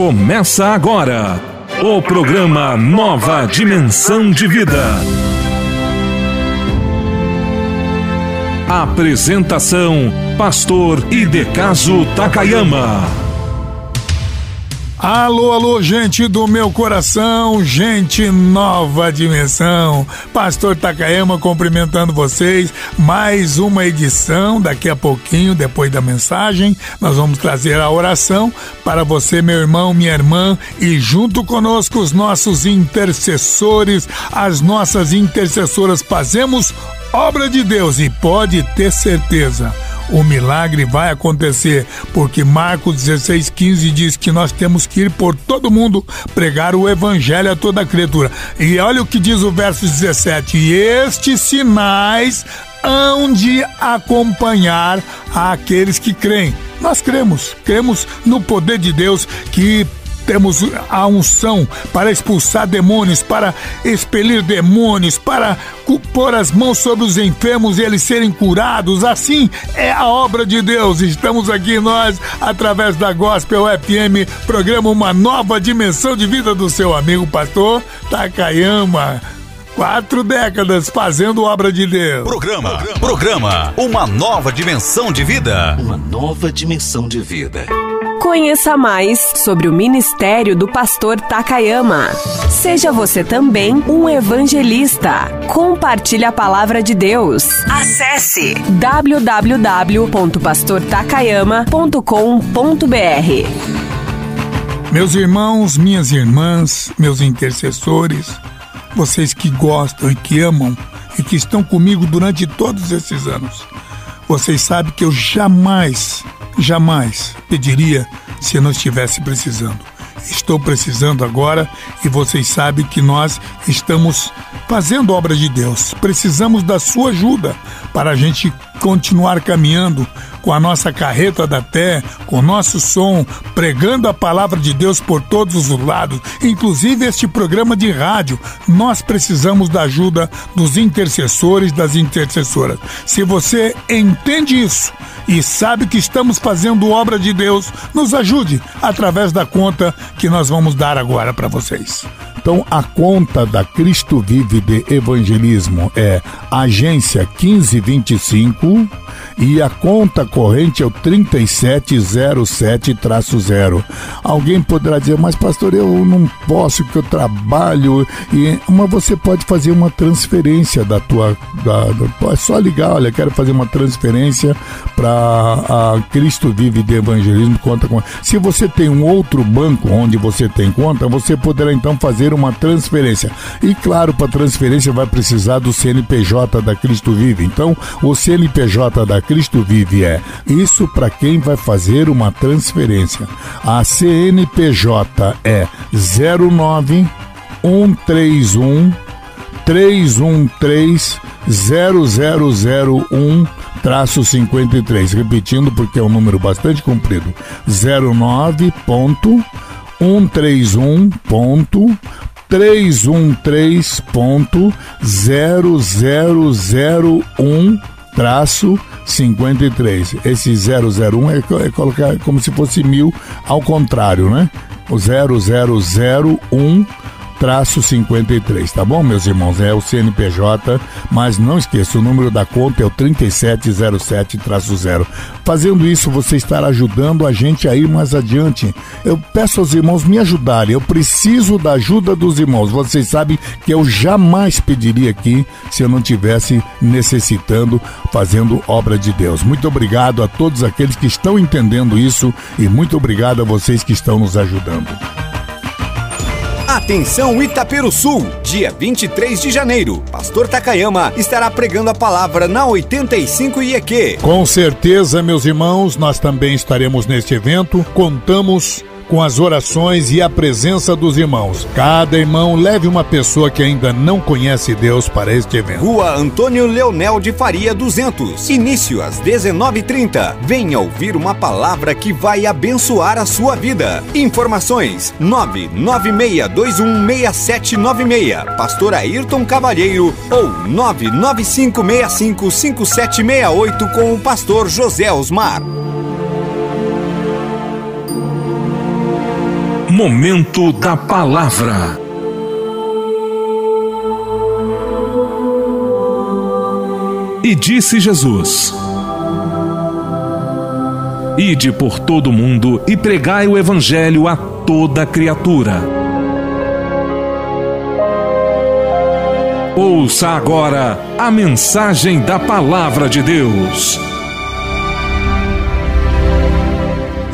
Começa agora o programa Nova Dimensão de Vida. Apresentação: Pastor Idecaso Takayama. Alô, alô, gente do meu coração, gente Nova Dimensão. Pastor Takayama cumprimentando vocês. Mais uma edição, daqui a pouquinho, depois da mensagem, nós vamos trazer a oração para você, meu irmão, minha irmã, e junto conosco os nossos intercessores, as nossas intercessoras. Fazemos obra de Deus e pode ter certeza, o milagre vai acontecer, porque Marcos 16:15 diz que nós temos que ir por todo mundo pregar o evangelho a toda criatura. E olha o que diz o verso 17: e estes sinais hão de acompanhar aqueles que creem. Nós cremos no poder de Deus, que temos a unção para expulsar demônios, para expelir demônios, para pôr as mãos sobre os enfermos e eles serem curados. Assim é a obra de Deus. Estamos aqui nós, através da Gospel FM, programa Uma Nova Dimensão de Vida, do seu amigo Pastor Takayama. 4 décadas fazendo obra de Deus. Programa Uma Nova Dimensão de Vida. Uma Nova Dimensão de Vida. Conheça mais sobre o ministério do Pastor Takayama. Seja você também um evangelista. Compartilhe a palavra de Deus. Acesse www.pastortakayama.com.br. Meus irmãos, minhas irmãs, meus intercessores, vocês que gostam e que amam e que estão comigo durante todos esses anos, vocês sabem que eu jamais pediria se eu não estivesse precisando. Estou precisando agora e vocês sabem que nós estamos fazendo obra de Deus. Precisamos da sua ajuda para a gente continuar caminhando com a nossa carreta da fé, com o nosso som, pregando a palavra de Deus por todos os lados, inclusive este programa de rádio. Nós precisamos da ajuda dos intercessores, das intercessoras. Se você entende isso e sabe que estamos fazendo obra de Deus, nos ajude através da conta que nós vamos dar agora para vocês. Então, a conta da Cristo Vive de Evangelismo é agência 1525 e a conta corrente é o 3707-0. Alguém poderá dizer, mas pastor, eu não posso porque eu trabalho. Mas você pode fazer uma transferência da tua... É só ligar, olha, quero fazer uma transferência para a Cristo Vive de Evangelismo. Conta com... Se você tem um outro banco onde você tem conta, você poderá então fazer uma transferência. E claro, para transferência vai precisar do CNPJ da Cristo Vive. Então, o CNPJ da Cristo Vive é isso para quem vai fazer uma transferência. A CNPJ é 09131301-0001-53. Repetindo, porque é um número bastante comprido. 09.131.313.0001-53. Esse 001 é colocar como se fosse 1000 ao contrário, né? O 0001-53, tá bom, meus irmãos? É o CNPJ, mas não esqueça, o número da conta é o 3707-0. Fazendo isso, você estará ajudando a gente a ir mais adiante. Eu peço aos irmãos me ajudarem, eu preciso da ajuda dos irmãos. Vocês sabem que eu jamais pediria aqui se eu não estivesse necessitando, fazendo obra de Deus. Muito obrigado a todos aqueles que estão entendendo isso e muito obrigado a vocês que estão nos ajudando. Atenção, Itaperu Sul, dia 23 de janeiro, Pastor Takayama estará pregando a palavra na 85 IEQ. Com certeza, meus irmãos, nós também estaremos neste evento. Contamos com as orações e a presença dos irmãos. Cada irmão leve uma pessoa que ainda não conhece Deus para este evento. Rua Antônio Leonel de Faria 200, início às 19:30. Venha ouvir uma palavra que vai abençoar a sua vida. Informações: 996216796, Pastor Ayrton Cavaleiro, ou 995655768 com o Pastor José Osmar. Momento da Palavra. E disse Jesus: Ide por todo o mundo e pregai o Evangelho a toda criatura. Ouça agora a mensagem da Palavra de Deus.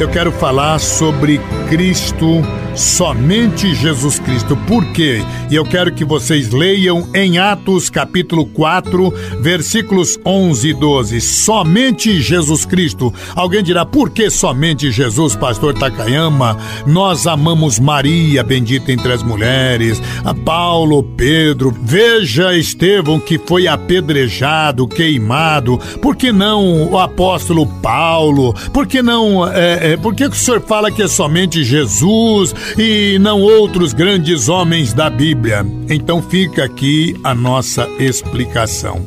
Eu quero falar sobre Cristo, somente Jesus Cristo. Por quê? E eu quero que vocês leiam em Atos capítulo 4, versículos 11 e 12. Somente Jesus Cristo. Alguém dirá, por que somente Jesus, pastor Takayama? Nós amamos Maria, bendita entre as mulheres, a Paulo, Pedro, veja Estevão que foi apedrejado, queimado. Por que não o apóstolo Paulo? Por que não... por que o senhor fala que é somente Jesus e não outros grandes homens da Bíblia? Então fica aqui a nossa explicação.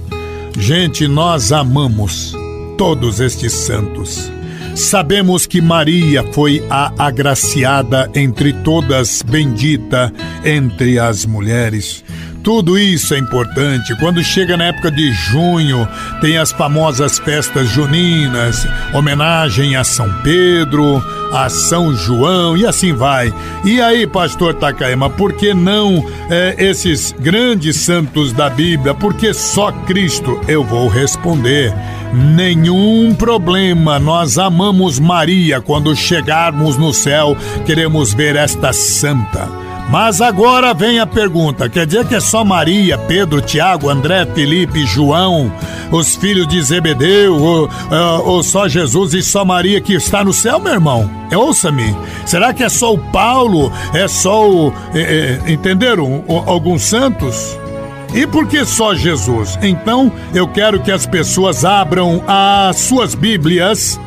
Gente, nós amamos todos estes santos. Sabemos que Maria foi a agraciada entre todas, bendita entre as mulheres. Tudo isso é importante. Quando chega na época de junho, tem as famosas festas juninas, homenagem a São Pedro, a São João e assim vai. E aí, pastor Takayama, por que não esses grandes santos da Bíblia? Por que só Cristo? Eu vou responder. Nenhum problema, nós amamos Maria. Quando chegarmos no céu, queremos ver esta santa. Mas agora vem a pergunta, quer dizer que é só Maria, Pedro, Tiago, André, Felipe, João, os filhos de Zebedeu, ou só Jesus e só Maria que está no céu, meu irmão? Ouça-me, será que é só o Paulo, é só o... entenderam? Alguns santos? E por que só Jesus? Então, eu quero que as pessoas abram as suas Bíblias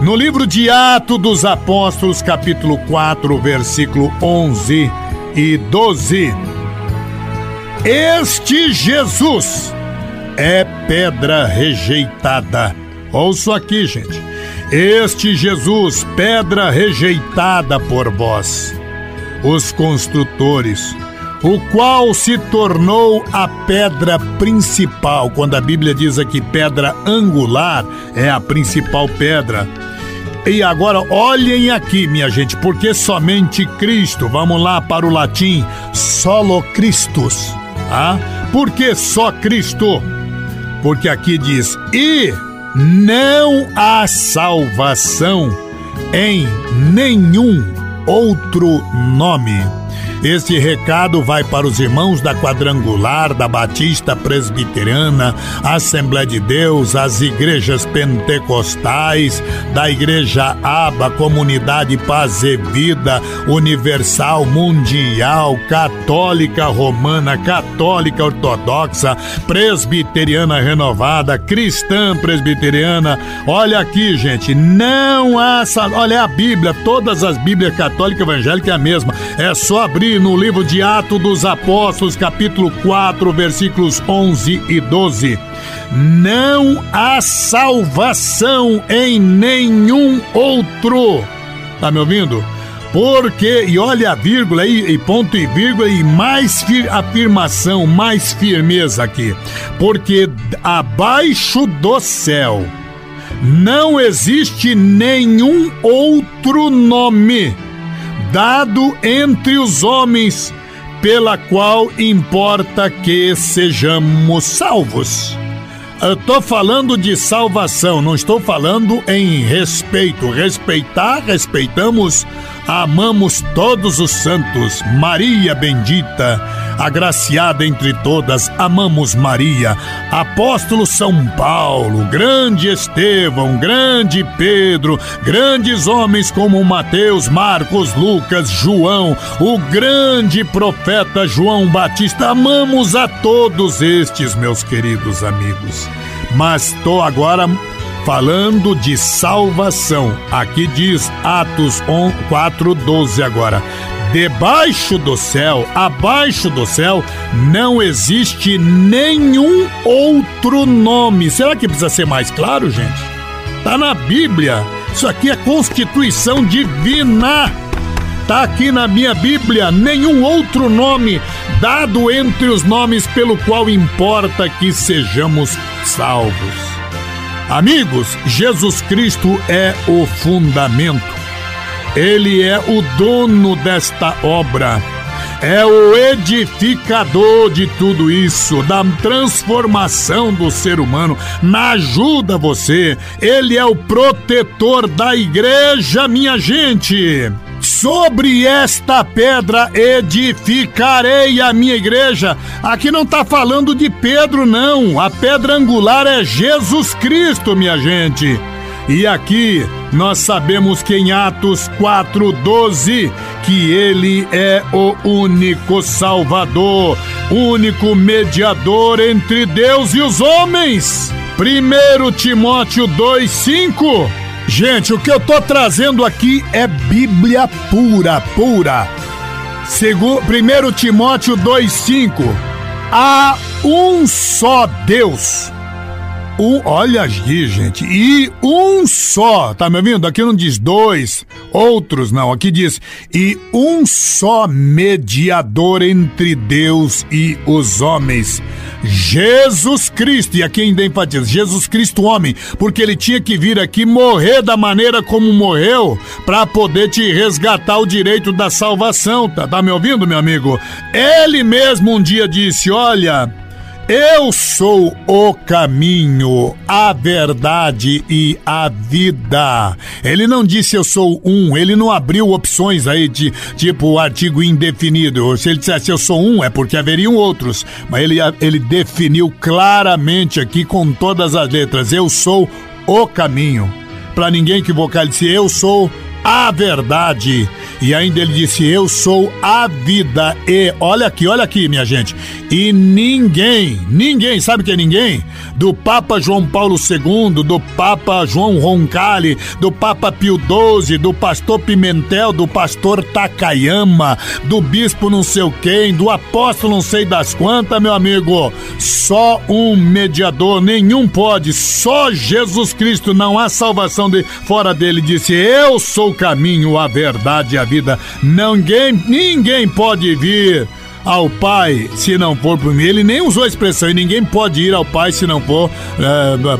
no livro de Atos dos Apóstolos, capítulo 4, versículo 11... e 12. Este Jesus é pedra rejeitada. Ouça aqui, gente. Este Jesus, pedra rejeitada por vós, os construtores, o qual se tornou a pedra principal. Quando a Bíblia diz aqui pedra angular, é a principal pedra. E agora olhem aqui, minha gente, porque somente Cristo, vamos lá para o latim, solo Christus, tá? Por que só Cristo? Porque aqui diz, e não há salvação em nenhum outro nome. Este recado vai para os irmãos da Quadrangular, da Batista Presbiteriana, Assembleia de Deus, as igrejas pentecostais, da Igreja Aba, Comunidade Paz e Vida, Universal, Mundial, Católica Romana, Católica Ortodoxa, Presbiteriana Renovada, Cristã Presbiteriana. Olha aqui, gente, não há... Olha a Bíblia, todas as Bíblias católica e evangélica é a mesma, é só abrir no livro de Atos dos Apóstolos, capítulo 4, versículos 11 e 12. Não há salvação em nenhum outro. Tá me ouvindo? Porque, e olha a vírgula aí, e ponto e vírgula, e mais afirmação, mais firmeza aqui. Porque abaixo do céu não existe nenhum outro nome dado entre os homens, pela qual importa que sejamos salvos. Eu estou falando de salvação, não estou falando em respeito. Respeitar, respeitamos, amamos todos os santos. Maria bendita, agraciada entre todas, amamos Maria. Apóstolo São Paulo, grande Estevão, grande Pedro, grandes homens como Mateus, Marcos, Lucas, João, o grande profeta João Batista, amamos a todos estes, meus queridos amigos. Mas estou agora falando de salvação. Aqui diz Atos 4:12 agora. Debaixo do céu, abaixo do céu, não existe nenhum outro nome. Será que precisa ser mais claro, gente? Tá na Bíblia. Isso aqui é constituição divina. Está aqui na minha Bíblia, nenhum outro nome dado entre os nomes pelo qual importa que sejamos salvos. Amigos, Jesus Cristo é o fundamento. Ele é o dono desta obra. É o edificador de tudo isso, da transformação do ser humano, na ajuda a você. Ele é o protetor da igreja, minha gente. Sobre esta pedra edificarei a minha igreja. Aqui não está falando de Pedro, não. A pedra angular é Jesus Cristo, minha gente. E aqui nós sabemos que em Atos 4:12, que ele é o único Salvador, único mediador entre Deus e os homens. 1 Timóteo 2:5. Gente, o que eu estou trazendo aqui é Bíblia pura, pura. 1 Timóteo 2:5. Há um só Deus. Olha aqui, gente, e um só, tá me ouvindo? Aqui não diz dois, outros não, aqui diz, e um só mediador entre Deus e os homens, Jesus Cristo. E aqui ainda enfatiza, Jesus Cristo homem, porque ele tinha que vir aqui morrer da maneira como morreu, para poder te resgatar o direito da salvação, tá me ouvindo, meu amigo? Ele mesmo um dia disse, olha, eu sou o caminho, a verdade e a vida. Ele não disse eu sou um, ele não abriu opções aí de tipo artigo indefinido. Se ele dissesse eu sou um, é porque haveriam outros. Mas ele definiu claramente aqui com todas as letras, eu sou o caminho. Para ninguém equivocar, ele disse eu sou a verdade. E ainda ele disse, eu sou a vida. E olha aqui, minha gente. E ninguém, sabe que é ninguém? Do Papa João Paulo II, do Papa João Roncalli, do Papa Pio XII, do Pastor Pimentel, do Pastor Takayama, do Bispo não sei o quem, do Apóstolo não sei das quantas, meu amigo. Só um mediador, nenhum pode, só Jesus Cristo, não há salvação fora dele. Disse, eu sou o caminho, a verdade e a vida. Ninguém pode vir ao Pai se não for por mim. Ele nem usou a expressão, e ninguém pode ir ao Pai se não for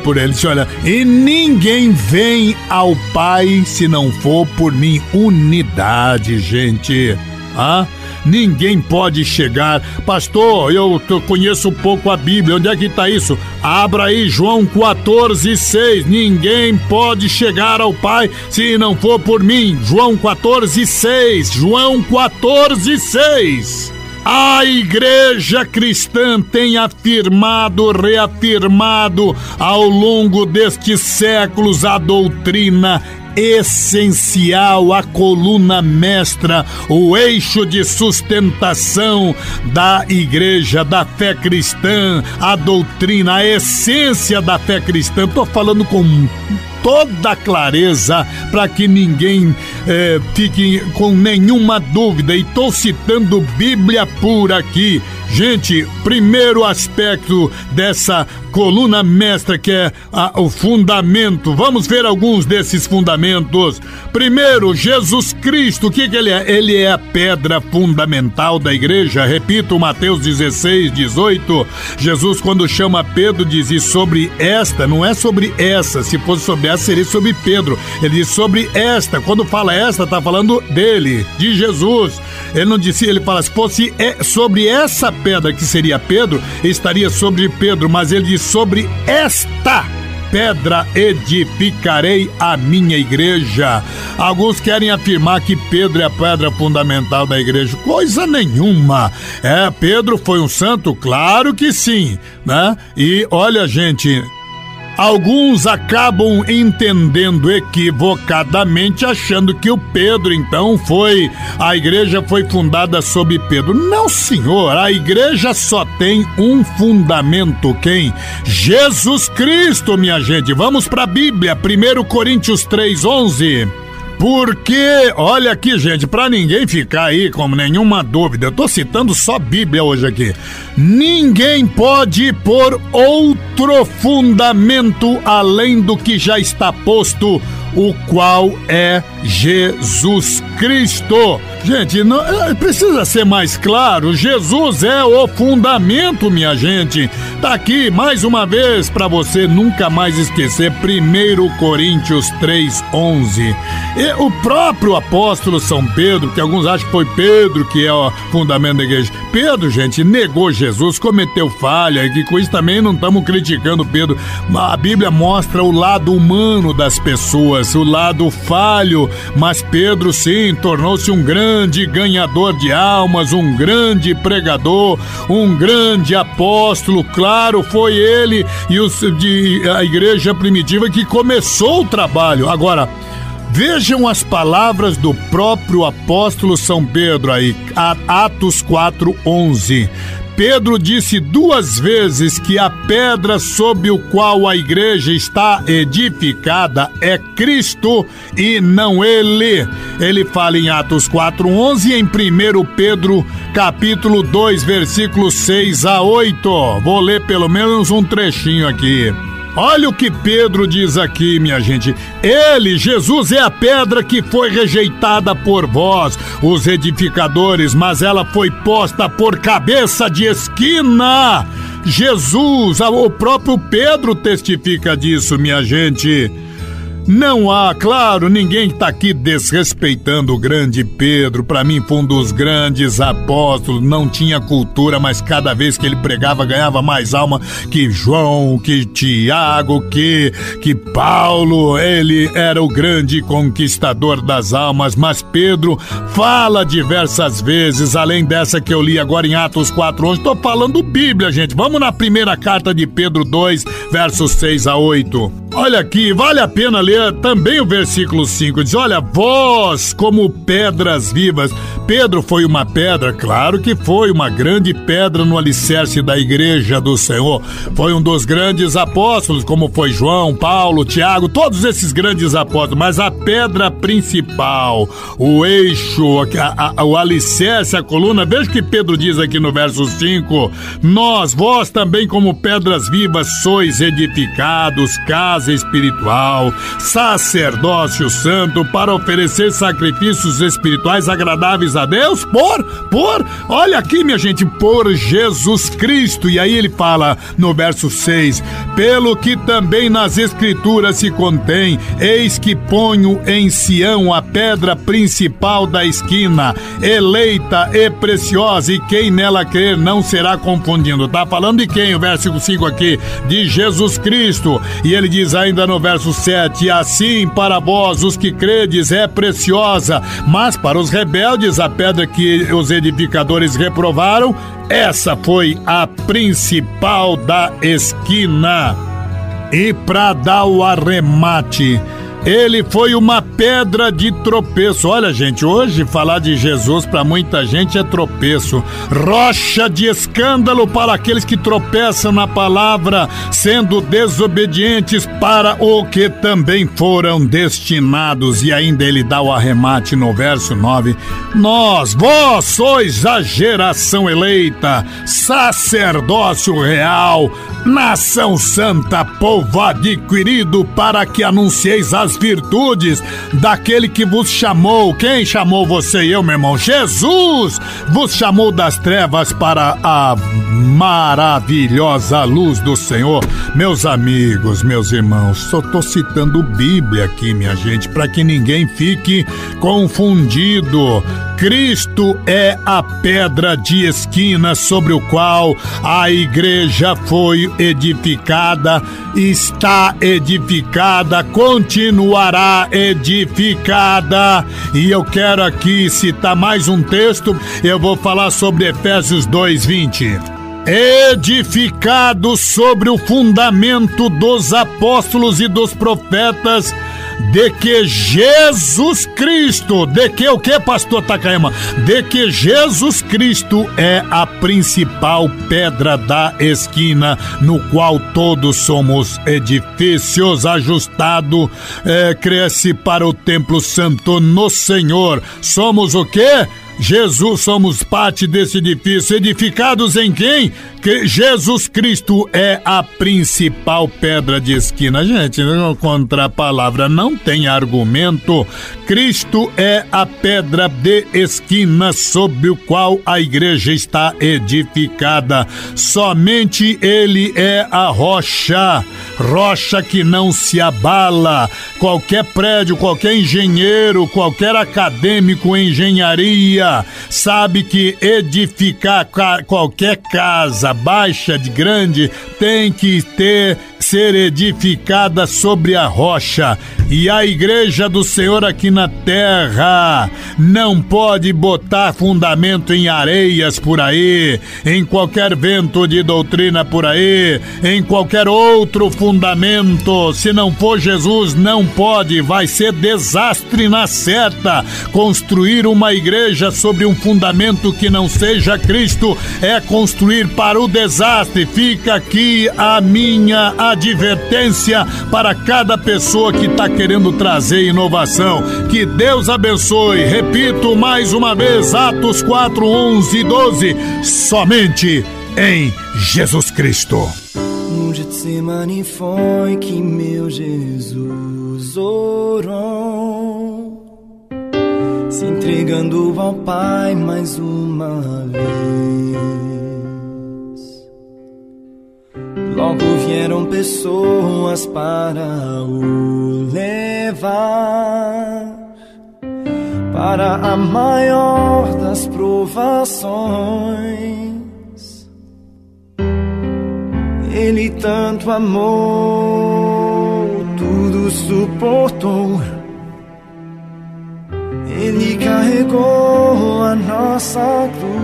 por ele. Olha, e ninguém vem ao Pai se não for por mim. Unidade, gente. Ah? Ninguém pode chegar. Pastor, eu conheço pouco a Bíblia. Onde é que está isso? Abra aí João 14:6. Ninguém pode chegar ao Pai se não for por mim. João 14:6. João 14:6. A igreja cristã tem afirmado, reafirmado ao longo destes séculos a doutrina essencial, a coluna mestra, o eixo de sustentação da igreja, da fé cristã, a doutrina, a essência da fé cristã. Estou falando com toda clareza para que ninguém fique com nenhuma dúvida, e estou citando Bíblia pura aqui. Gente, primeiro aspecto dessa coluna mestra que é o fundamento. Vamos ver alguns desses fundamentos. Primeiro, Jesus Cristo. O que ele é? Ele é a pedra fundamental da igreja. Repito, Mateus 16:18. Jesus, quando chama Pedro, diz, e sobre esta, não é sobre essa. Se fosse sobre essa, seria sobre Pedro. Ele diz sobre esta. Quando fala esta, está falando dele, de Jesus. Ele não disse, ele fala, se fosse sobre essa pedra, que seria Pedro, estaria sobre Pedro, mas ele diz, sobre esta pedra edificarei a minha igreja. Alguns querem afirmar que Pedro é a pedra fundamental da igreja. Coisa nenhuma. Pedro foi um santo? Claro que sim, né? E olha, gente, alguns acabam entendendo equivocadamente, achando que o Pedro, então, a igreja foi fundada sobre Pedro. Não, senhor, a igreja só tem um fundamento, quem? Jesus Cristo, minha gente. Vamos para a Bíblia, 1 Coríntios 3:11. Porque, olha aqui, gente, para ninguém ficar aí com nenhuma dúvida, eu tô citando só Bíblia hoje aqui. Ninguém pode pôr outro fundamento além do que já está posto, o qual é Jesus Cristo. Gente, não, precisa ser mais claro, Jesus é o fundamento, minha gente. Tá aqui mais uma vez para você nunca mais esquecer, 1 Coríntios 3:11. E o próprio apóstolo São Pedro, que alguns acham que foi Pedro que é o fundamento da igreja. Pedro, gente, negou Jesus, cometeu falha, e que com isso também não estamos criticando Pedro. A Bíblia mostra o lado humano das pessoas, o lado falho, mas Pedro sim tornou-se um grande ganhador de almas, um grande pregador, um grande apóstolo. Claro, foi ele e a igreja primitiva que começou o trabalho. Agora, vejam as palavras do próprio apóstolo São Pedro aí, Atos 4:11. Pedro disse 2 vezes que a pedra sob o qual a igreja está edificada é Cristo e não ele. Ele fala em Atos 4:11 e em 1 Pedro capítulo 2, versículos 6-8. Vou ler pelo menos um trechinho aqui. Olha o que Pedro diz aqui, minha gente. Ele, Jesus, é a pedra que foi rejeitada por vós, os edificadores, mas ela foi posta por cabeça de esquina. Jesus, o próprio Pedro testifica disso, minha gente. Não há, claro, ninguém está aqui desrespeitando o grande Pedro. Para mim foi um dos grandes apóstolos, não tinha cultura, mas cada vez que ele pregava ganhava mais alma que João, que Tiago, que Paulo. Ele era o grande conquistador das almas, mas Pedro fala diversas vezes, além dessa que eu li agora em Atos 4:11. Estou falando Bíblia, gente. Vamos na primeira carta de Pedro 2, versos 6-8. Olha aqui, vale a pena ler também o versículo 5, diz, olha, vós como pedras vivas. Pedro foi uma pedra, claro que foi uma grande pedra no alicerce da igreja do Senhor. Foi um dos grandes apóstolos, como foi João, Paulo, Tiago, todos esses grandes apóstolos, mas a pedra principal, o eixo, o alicerce, a coluna, veja o que Pedro diz aqui no verso 5, vós também como pedras vivas sois edificados, casa espiritual, sacerdócio santo, para oferecer sacrifícios espirituais agradáveis a Deus, olha aqui, minha gente, por Jesus Cristo. E aí ele fala no verso 6, pelo que também nas escrituras se contém, eis que ponho em Sião a pedra principal da esquina, eleita e preciosa, e quem nela crer não será confundido. Tá falando de quem? O versículo 5 aqui, de Jesus Cristo. E ele diz ainda no verso 7, assim para vós os que credes é preciosa, mas para os rebeldes a pedra que os edificadores reprovaram, essa foi a principal da esquina. E para dar o arremate, ele foi uma pedra de tropeço. Olha, gente, hoje falar de Jesus para muita gente é tropeço. Rocha de escândalo para aqueles que tropeçam na palavra, sendo desobedientes, para o que também foram destinados. E ainda ele dá o arremate no verso 9. Vós sois a geração eleita, sacerdócio real, nação santa, povo adquirido, para que anuncieis as virtudes daquele que vos chamou. Quem chamou você e eu, meu irmão? Jesus vos chamou das trevas para a maravilhosa luz do Senhor. Meus amigos, meus irmãos, só estou citando Bíblia aqui, minha gente, para que ninguém fique confundido. Cristo é a pedra de esquina sobre o qual a igreja foi edificada, está edificada, continuará edificada. E eu quero aqui citar mais um texto, eu vou falar sobre Efésios 2:20. Edificado sobre o fundamento dos apóstolos e dos profetas, de que Jesus Cristo, de que o que, pastor Takayama? De que Jesus Cristo é a principal pedra da esquina, no qual todos somos edifícios ajustado, cresce para o templo santo no Senhor. Somos o quê? Jesus, somos parte desse edifício, edificados em quem? Que Jesus Cristo é a principal pedra de esquina. Gente, contra a palavra não tem argumento. Cristo é a pedra de esquina sobre o qual a igreja está edificada. Somente ele é a rocha, rocha que não se abala. Qualquer prédio, qualquer engenheiro, qualquer acadêmico em engenharia sabe que edificar qualquer casa, baixa de grande, tem que ser edificada sobre a rocha. E a igreja do Senhor aqui na terra não pode botar fundamento em areias por aí, em qualquer vento de doutrina por aí, em qualquer outro fundamento. Se não for Jesus, não pode, vai ser desastre na certa. Construir uma igreja sobre um fundamento que não seja Cristo é construir para o desastre. Fica aqui a minha advertência para cada pessoa que está querendo trazer inovação. Que Deus abençoe. Repito mais uma vez, Atos 4, 11 e 12, somente em Jesus Cristo. No Getsemane foi que meu Jesus orou, se entregando ao Pai mais uma vez. Logo vieram pessoas para o levar para a maior das provações. Ele tanto amou, tudo suportou. Ele carregou a nossa cruz.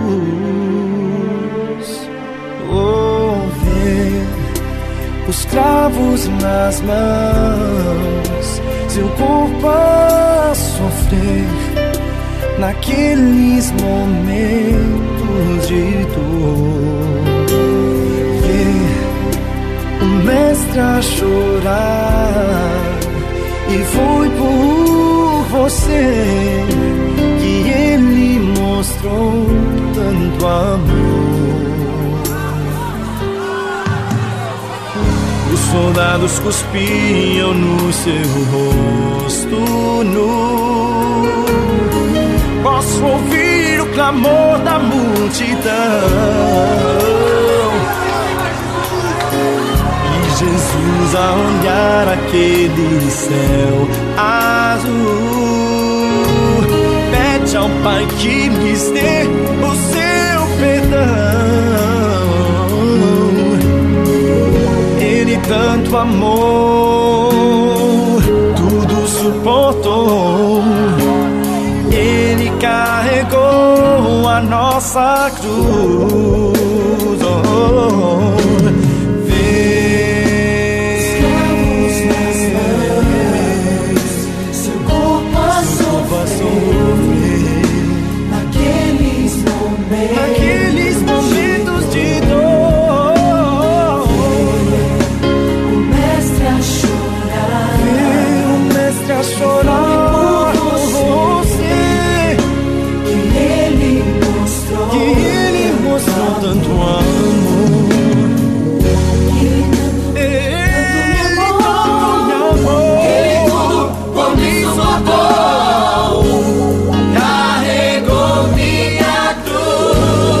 Ver os cravos nas mãos, seu corpo a sofrer naqueles momentos de dor. Ver o mestre a chorar, e foi por você que ele mostrou tanto amor. Os soldados cuspiam no seu rosto nu. Posso ouvir o clamor da multidão, e Jesus a olhar aquele céu azul pede ao Pai que lhes dê o seu perdão. Ele tanto amou, tudo suportou. Ele carregou a nossa cruz. Carregou minha cruz.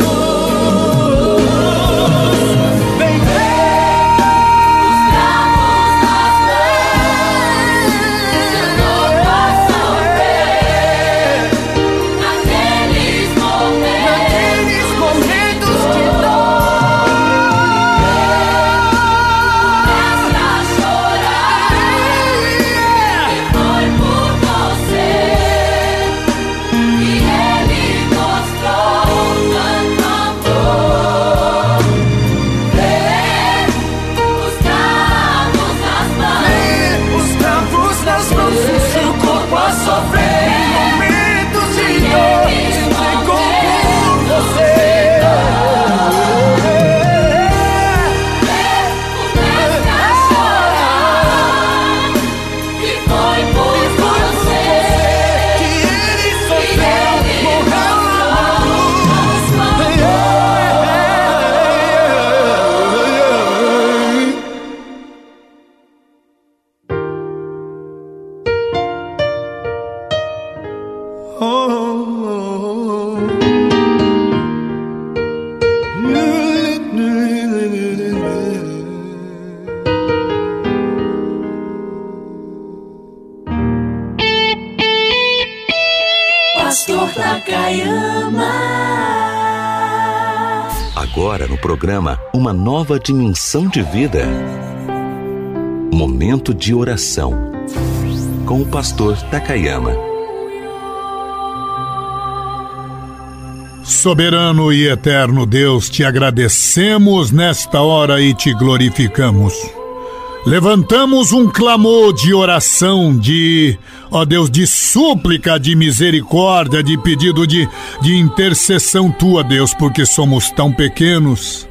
Pastor Takayama. Agora no programa Uma Nova Dimensão de Vida, momento de oração com o Pastor Takayama. Soberano e eterno Deus, te agradecemos nesta hora e te glorificamos. Levantamos um clamor de oração, de, ó Deus, de súplica, de misericórdia, de pedido de intercessão tua, Deus, porque somos tão pequenos.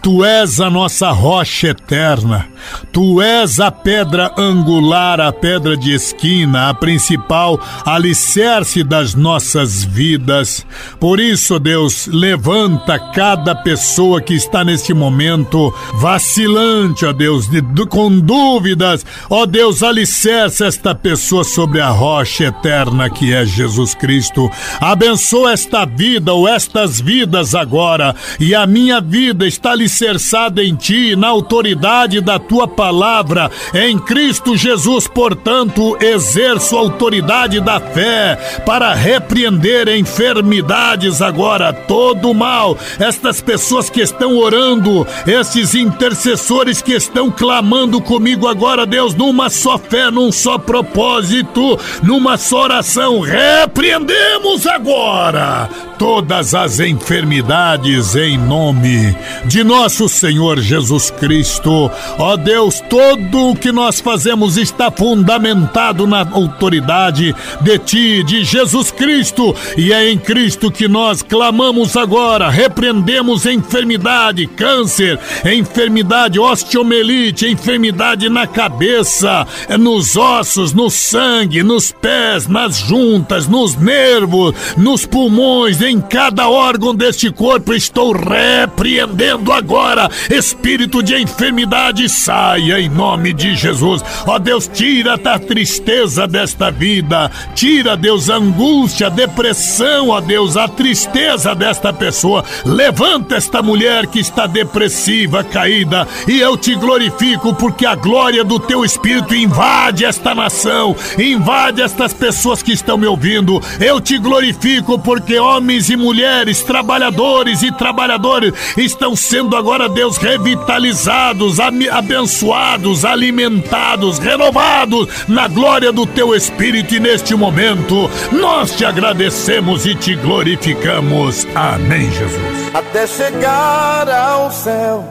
Tu és a nossa rocha eterna, tu és a pedra angular, a pedra de esquina, a principal alicerce das nossas vidas. Por isso, Deus, levanta cada pessoa que está neste momento vacilante, ó Deus, com dúvidas. Ó Deus, alicerce esta pessoa sobre a rocha eterna que é Jesus Cristo. Abençoa esta vida ou estas vidas agora, e a minha vida está alicerçada em ti, na autoridade da tua palavra. Em Cristo Jesus, portanto, exerço a autoridade da fé para repreender enfermidades agora, todo o mal. Estas pessoas que estão orando, esses intercessores que estão clamando comigo agora, Deus, numa só fé, num só propósito, numa só oração, repreendemos agora todas as enfermidades em nome de nosso Senhor Jesus Cristo. Ó Deus, tudo o que nós fazemos está fundamentado na autoridade de ti, de Jesus Cristo, e é em Cristo que nós clamamos agora, repreendemos enfermidade, câncer, enfermidade, osteomielite, enfermidade na cabeça, nos ossos, no sangue, nos pés, nas juntas, nos nervos, nos pulmões, em cada órgão deste corpo. Estou repreendendo agora, espírito de enfermidade, saia em nome de Jesus. Ó Deus, tira a tristeza desta vida, tira, Deus, a angústia, a depressão, ó Deus, a tristeza desta pessoa. Levanta esta mulher que está depressiva, caída, e eu te glorifico porque a glória do teu espírito invade esta nação, invade estas pessoas que estão me ouvindo. Eu te glorifico porque homens e mulheres, trabalhadores e trabalhadoras estão sendo agora, Deus, revitalizados, abençoados, alimentados, renovados na glória do teu Espírito. E neste momento, nós te agradecemos e te glorificamos. Amém, Jesus. Até chegar ao céu,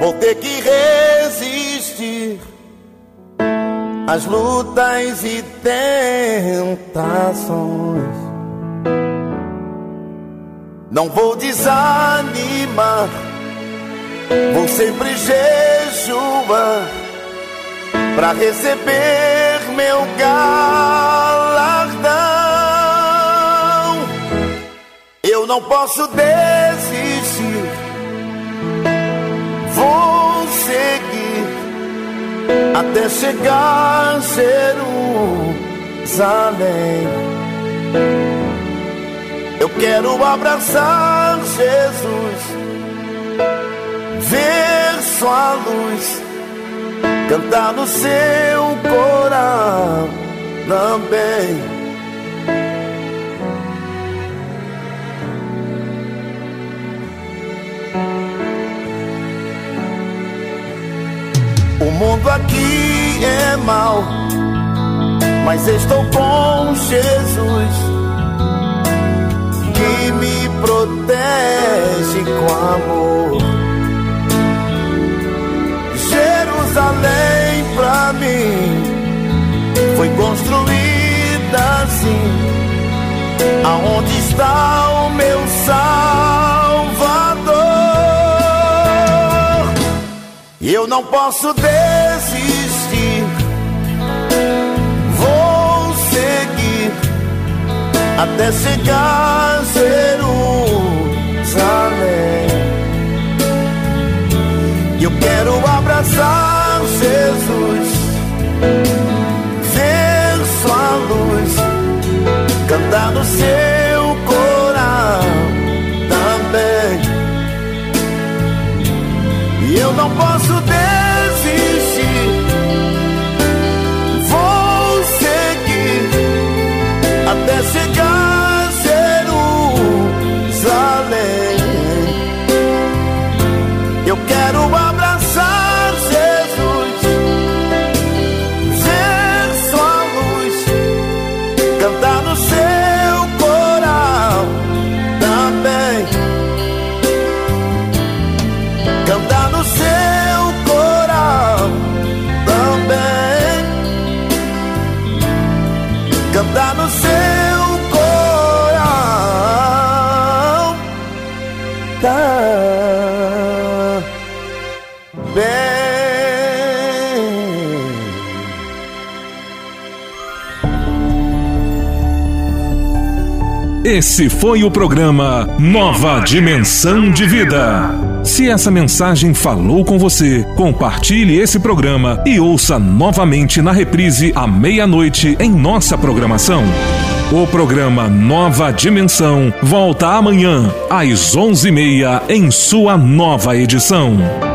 vou ter que resistir às lutas e tentações. Não vou desanimar, vou sempre jejuar pra receber meu galardão. Eu não posso desistir, vou seguir até chegar a Jerusalém. Eu quero abraçar Jesus, ver sua luz cantar no seu coração também. O mundo aqui é mau, mas estou com Jesus que me protege com amor. Jerusalém pra mim foi construída assim, aonde está o meu Salvador. Eu não posso desistir, vou seguir até chegar Jerusalém. Eu quero abraçar Jesus, ver sua luz cantar no seu coração. Esse foi o programa Nova Dimensão de Vida. Se essa mensagem falou com você, compartilhe esse programa e ouça novamente na reprise à meia-noite em nossa programação. O programa Nova Dimensão volta amanhã às 11:30 em sua nova edição.